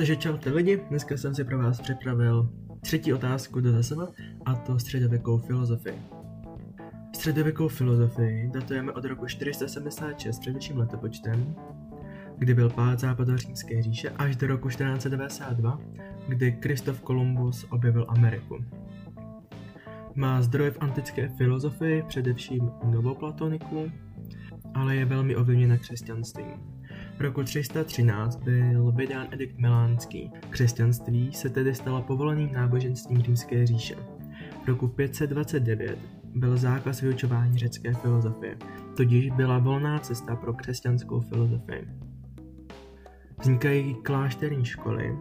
Takže čau ty lidi, dneska jsem si pro vás připravil třetí otázku do zase a to středověkou filozofii. Středověkou filozofii datujeme od roku 476 před naším letopočtem, kdy byl pád západořímské říše, až do roku 1492, kdy Kristof Kolumbus objevil Ameriku. Má zdroje v antické filozofii, především novoplatoniku, ale je velmi ovlivněna křesťanstvím. V roku 313 byl vydán Edikt Milánský. Křesťanství se tedy stalo povoleným náboženstvím Římské říše. V roku 529 byl zákaz vyučování řecké filozofie, tudíž byla volná cesta pro křesťanskou filozofii. Vznikají klášterní školy,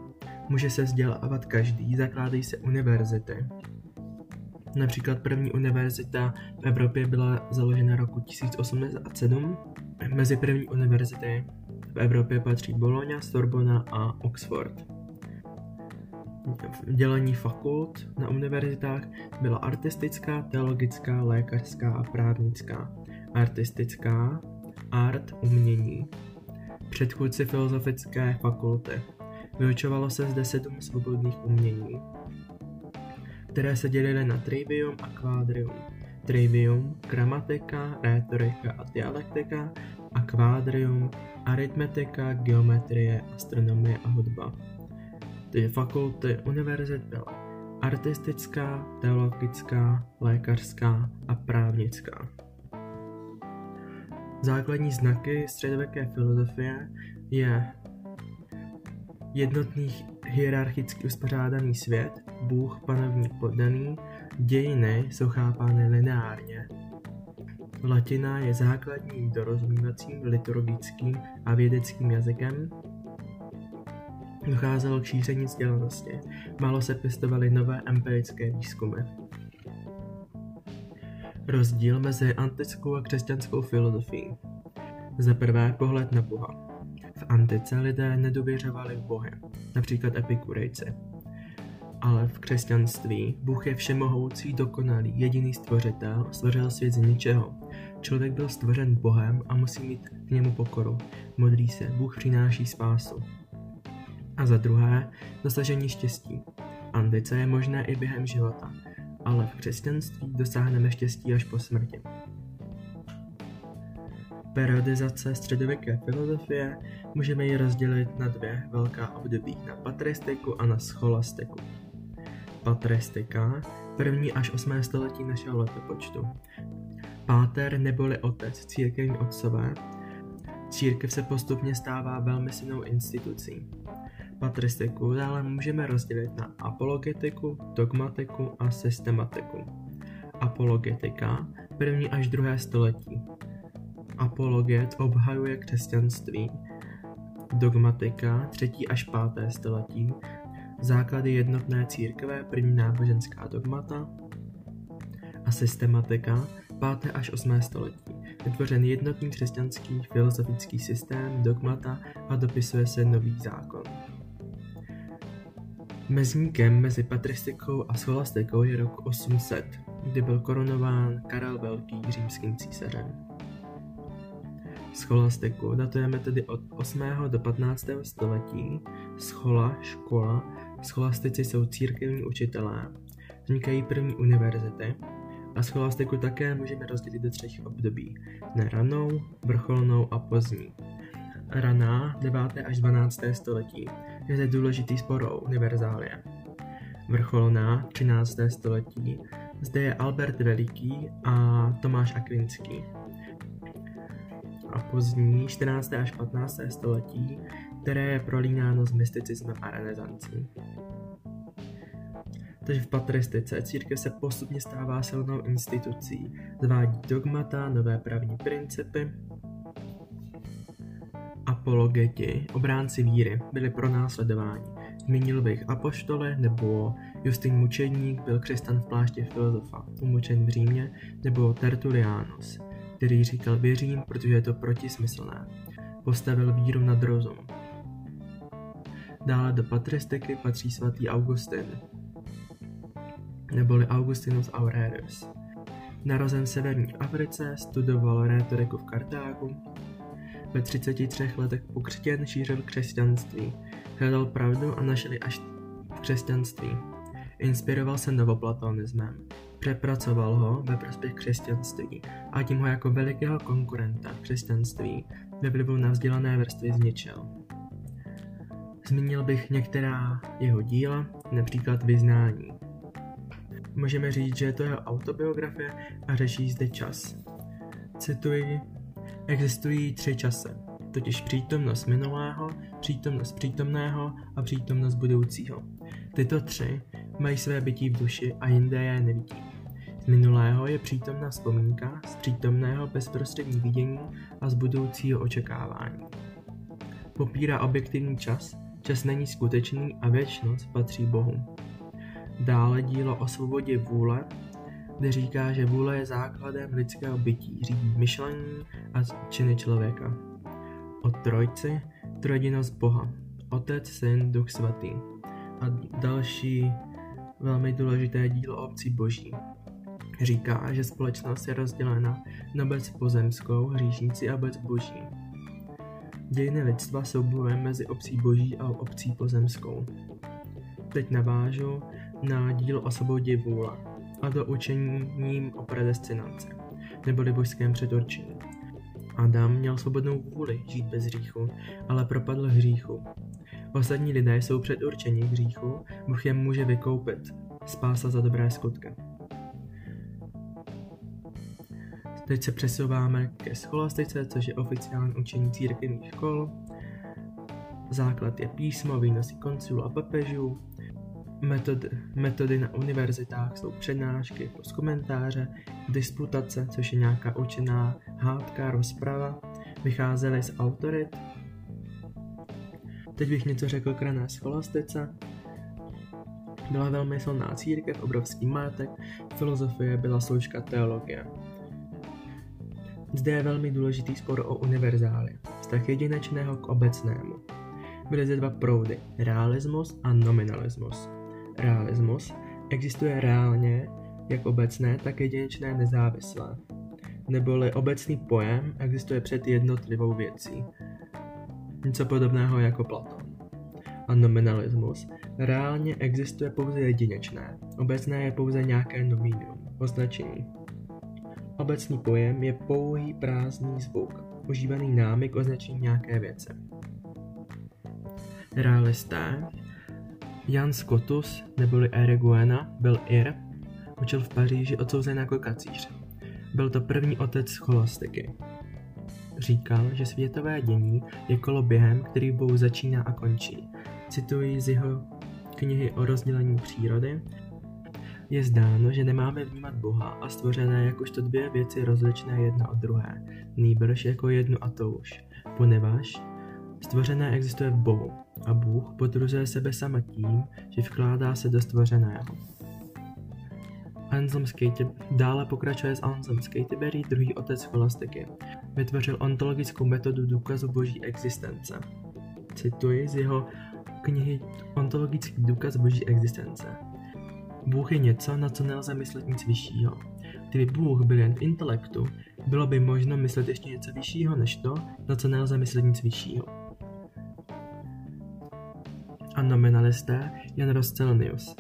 může se vzdělávat každý, zakládají se univerzity. Například první univerzita v Evropě byla založena roku 1087. Mezi první univerzity v Evropě patří Boloňa, Sorbona a Oxford. Dělení fakult na univerzitách byla artistická, teologická, lékařská a právnická. Artistická, art, umění. Předchůdci filozofické fakulty. Vyučovalo se zde 7 svobodných umění, které se dělily na trivium a kvádrium. Trivium, gramatika, rétorika a dialektika a kvádrium, aritmetika, geometrie, astronomie a hudba. Ty fakulty univerzit byla artistická, teologická, lékařská a právnická. Základní znaky středověké filozofie je jednotný hierarchicky uspořádaný svět, Bůh, panovník, poddaný, dějiny jsou chápány lineárně. Latina je základním dorozumívacím, liturgickým a vědeckým jazykem. Docházelo k šíření vzdělanosti. Málo se pěstovaly nové empirické výzkumy. Rozdíl mezi antickou a křesťanskou filozofií. Za prvé pohled na Boha. V antice lidé nedůvěřovali v bohy, například epikurejci. Ale v křesťanství Bůh je všemohoucí, dokonalý, jediný stvořitel, stvořil svět z ničeho. Člověk byl stvořen Bohem a musí mít k němu pokoru. Modlí se, Bůh přináší spásu. A za druhé, dosažení štěstí. Ambice je možné i během života, ale v křesťanství dosáhneme štěstí až po smrti. Periodizace středověké filozofie můžeme ji rozdělit na 2 velká období, na patristiku a na scholastiku. Patristika, 1. až 8. století našeho letopočtu. Páter neboli otec, církevní otcové. Církev se postupně stává velmi silnou institucí. Patristiku dále můžeme rozdělit na apologetiku, dogmatiku a systematiku. Apologetika, 1. až 2. století. Apologet obhajuje křesťanství. Dogmatika, 3. až 5. století. Základy jednotné církve, první náboženská dogmata. A systematika, 5. až 8. století. Vytvořen jednotný křesťanský filozofický systém, dogmata a dopisuje se nový zákon. Mezníkem mezi patristikou a scholastikou je rok 800, kdy byl korunován Karel Velký římským císařem. Scholastiku datujeme tedy od 8. do 15. století. Schola, škola, scholastici jsou církevní učitelé, vznikají první univerzity a scholastiku také můžeme rozdělit do 3 období, na ranou, vrcholnou a pozdní. Raná, 9. až 12. století, je zde důležitý spor o univerzálie. Vrcholná, 13. století, zde je Albert Veliký a Tomáš Akvinský. A pozdní 14. až 15. století, které je prolínáno s mysticismem a renesancí. Takže v patristice církev se postupně stává silnou institucí, zvádí dogmata, nové právní principy. Apologeti, obránci víry, byli pronásledováni. Zmínil bych apoštole nebo Justin Mučeník, byl křesťan v plášti filozofa, umučen v Římě, nebo Tertulianus, který říkal věřím, protože je to protismyslné. Postavil víru nad rozum. Dále do patristiky patří svatý Augustin, neboli Augustinus Averroes. Narozen v severní Africe, studoval rétoriku v Kartágu, ve 33 letech pokřtěn šířil křesťanství. Hledal pravdu a našel ji až v křesťanství. Inspiroval se novoplatonismem. Přepracoval ho ve prospěch křesťanství a tím ho jako velikého konkurenta v křesťanství ve vlivu na vzdělané vrstvy zničil. Zmínil bych některá jeho díla, například Vyznání. Můžeme říct, že je to jeho autobiografie a řeší zde čas. Cituji, existují 3 časy, totiž přítomnost minulého, přítomnost přítomného a přítomnost budoucího. Tyto 3 mají své bytí v duši a jinde je nevidí. Z minulého je přítomná vzpomínka, z přítomného bezprostřední vidění a z budoucího očekávání. Popírá objektivní čas, čas není skutečný a věčnost patří Bohu. Dále dílo o svobodě vůle, kde říká, že vůle je základem lidského bytí, řídí myšlení a činy člověka. O Trojci, trojedinost Boha, Otec, Syn, Duch Svatý. A další velmi důležité dílo o obci boží. Říká, že společnost je rozdělena na obec pozemskou, hříšníci a obec boží. Dějiny lidstva jsou bojem mezi obcí boží a obcí pozemskou. Teď navážu na dílo o svobodě vůle a to učením o predestinaci, neboli božském předurčení. Adam měl svobodnou vůli žít bez hříchu, ale propadl hříchu. Ostatní lidé jsou předurčeni k hříchu, Bůh je může vykoupit, spása za dobré skutky. Teď se přesouváme ke scholastice, což je oficiální učení církevních škol. Základ je písmo, výnosy koncilů a papežů. Metody na univerzitách jsou přednášky plus komentáře, disputace, což je nějaká učená hádka, rozprava, vycházely z autorit. Teď bych něco řekl k rané scholastice. Byla velmi silná církev, obrovský majetek, filozofie byla složka teologie. Zde je velmi důležitý spor o univerzály, vztah jedinečného k obecnému. Byly zde 2 proudy, realismus a nominalismus. Realismus existuje reálně, jak obecné, tak jedinečné nezávislé. Neboli obecný pojem existuje před jednotlivou věcí. Něco podobného jako Platón. A nominalismus reálně existuje pouze jedinečné, obecné je pouze nějaké nominium, označení. Obecný pojem je pouhý prázdný zvuk, užívaný námi k označení nějaké věci. Realisté Jan Scotus, neboli Eriugena, byl Ir, učil v Paříži, odsouzen jako kacíř. Byl to první otec scholastiky. Říkal, že světové dění je kolo během, který Bůh začíná a končí. Cituji z jeho knihy o rozdělení přírody. Je zdáno, že nemáme vnímat Boha a stvořené jakožto 2 věci rozličné jedna od druhé, nýbrž jako jednu a touž, poneváž stvořené existuje v Bohu a Bůh potvrzuje sebe sama tím, že vkládá se do stvořeného. Dále pokračuje s Anselm z Canterbury, druhý otec scholastiky. Vytvořil ontologickou metodu důkazu boží existence. Cituji z jeho knihy Ontologický důkaz boží existence. Bůh je něco, na co nelze myslet nic vyššího. Kdyby Bůh byl jen v intelektu, bylo by možno myslet ještě něco vyššího než to, na co nelze myslet nic vyššího. A nominalisté Jan Roscelinus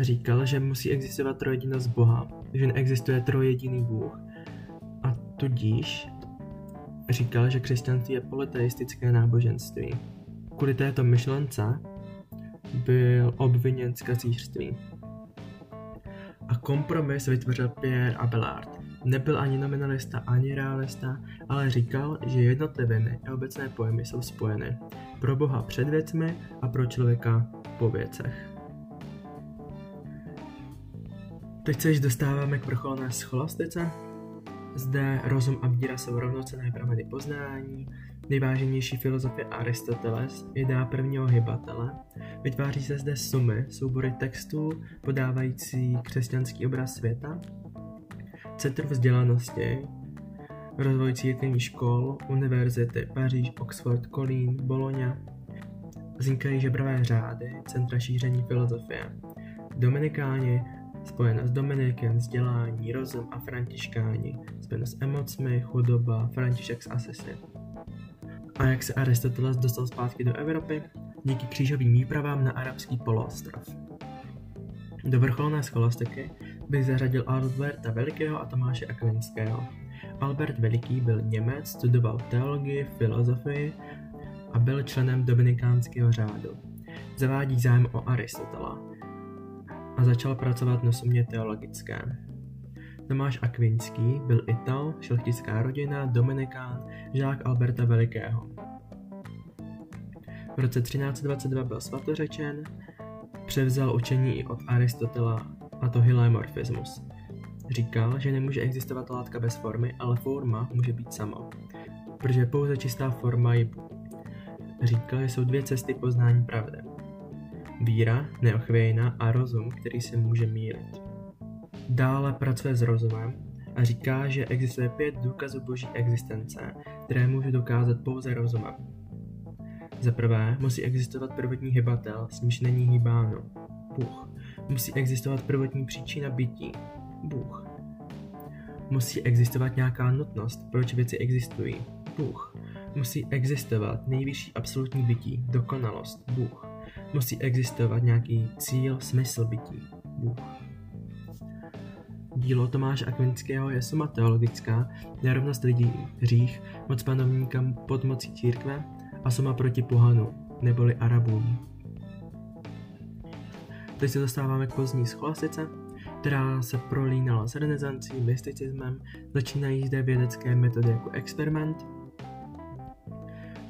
říkal, že musí existovat trojedinost Boha, že neexistuje trojjediný Bůh. A tudíž říkal, že křesťanství je politeistické náboženství. Kvůli této myšlence byl obviněn z kacířství. A kompromis vytvořil Pierre Abelard. Nebyl ani nominalista, ani realista, ale říkal, že jednotliviny a obecné pojmy jsou spojeny. Pro Boha před věcmi a pro člověka po věcech. Teď se již dostáváme k vrcholné scholastice. Zde rozum a víra jsou rovnocenné prameny poznání. Nejváženější filozofie Aristoteles, idea prvního hybatele. Vytváří se zde sumy, soubory textů, podávající křesťanský obraz světa. Centrum vzdělanosti, rozvoj církevních škol, univerzity, Paříž, Oxford, Kolín, Boloňa. Vznikají žebravé řády, centra šíření filozofie. Dominikáni, spojeno s Dominikem, vzdělání, rozum a františkáni, spojeno s emocemi, chudoba, František z Assisi. a jak se Aristoteles dostal zpátky do Evropy díky křížovým výpravám na arabský poloostrov. Do vrcholné scholastiky bych zařadil Alberta Velikého a Tomáše Akvinského. Albert Veliký byl Němec, studoval teologii, filozofii a byl členem dominikánského řádu. Zavádí zájem o Aristotela a začal pracovat na sumě teologické. Tomáš Akvinský byl Ital, šlechtická rodina, dominikán, žák Alberta Velikého. V roce 1322 byl svatořečen, převzal učení i od Aristotela, a to hylémorfismus. Říkal, že nemůže existovat látka bez formy, ale forma může být sama, protože pouze čistá forma je Bůh. Říkal, že jsou dvě cesty poznání pravdy. Víra, neochvějná, a rozum, který se může mílit. Dále pracuje s rozumem a říká, že existuje 5 důkazů boží existence, které může dokázat pouze rozumem. Za prvé, musí existovat prvotní hybatel, s nímž není hýbáno, Bůh. Musí existovat prvotní příčina bytí, Bůh. Musí existovat nějaká nutnost, proč věci existují, Bůh. Musí existovat nejvyšší absolutní bytí, dokonalost, Bůh. Musí existovat nějaký cíl, smysl bytí, Bůh. Dílo Tomáše Akvinského je suma teologická, nerovnost lidí, hřích, moc panovníka pod mocí církve a suma proti pohanu, neboli Arabům. Teď se dostáváme k pozdní scholastice, která se prolínala s renesancí, mysticismem, začínají zde vědecké metody jako experiment.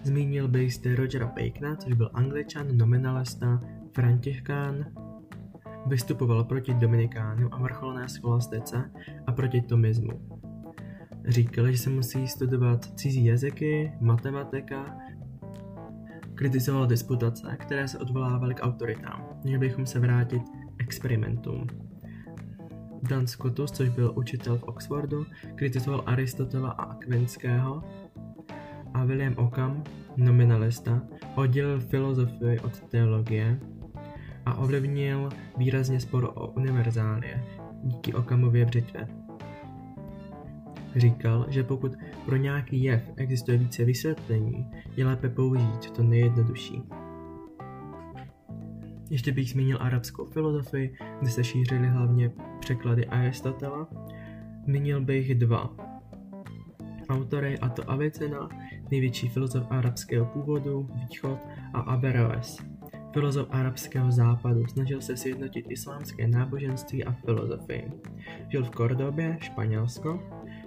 Zmínil bych zde Rogera Bacona, což byl Angličan, nominalista, františkán. Vystupoval proti dominikánu a vrcholné scholastice a proti tomismu. Říkal, že se musí studovat cizí jazyky, matematika. Kritizoval disputace, které se odvolávaly k autoritám. Měli bychom se vrátit k experimentům. Dan Scottus, což byl učitel v Oxfordu, kritizoval Aristotela a Akvinského. A William Ockham, nominalista, oddělil filozofii od teologie a ovlivnil výrazně spor o univerzálie díky Ockhamově břitvě. Říkal, že pokud pro nějaký jev existuje více vysvětlení, je lépe použít to nejjednodušší. Ještě bych zmínil arabskou filozofii, kde se šířily hlavně překlady Aristotela. Zmínil bych 2 autory, a to Avicena, největší filozof arabského původu, východ, a Averroes, filozof arabského západu, snažil se sjednotit islámské náboženství a filozofii. Žil v Kordobě, Španělsko,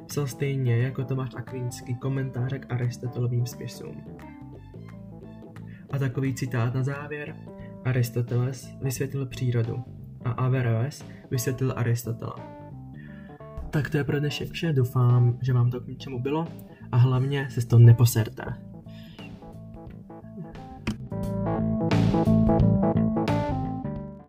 psal stejně jako Tomáš Akvinský komentáře k Aristotelovým spisům. A takový citát na závěr: Aristoteles vysvětlil přírodu a Averroes vysvětlil Aristotela. Tak to je pro dnešek vše, doufám, že vám to k něčemu bylo a hlavně se z toho neposerte.